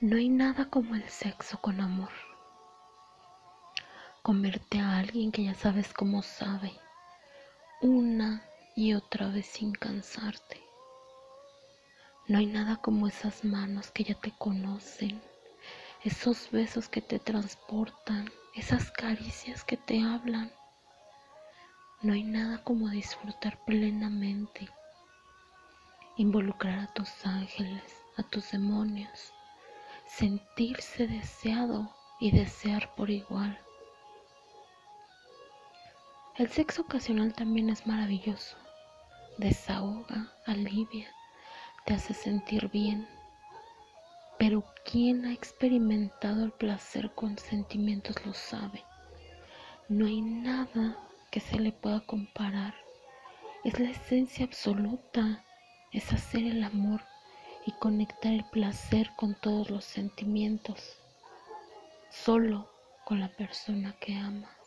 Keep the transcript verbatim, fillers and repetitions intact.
No hay nada como el sexo con amor. Convierte a alguien que ya sabes cómo sabe, una y otra vez sin cansarte. No hay nada como esas manos que ya te conocen, esos besos que te transportan, esas caricias que te hablan. No hay nada como disfrutar plenamente, involucrar a tus ángeles, a tus demonios, sentirse deseado y desear por igual. El sexo ocasional también es maravilloso, desahoga, alivia, te hace sentir bien, pero quien ha experimentado el placer con sentimientos lo sabe. No hay nada que se le pueda comparar, es la esencia absoluta, es hacer el amor y conectar el placer con todos los sentimientos, solo con la persona que ama.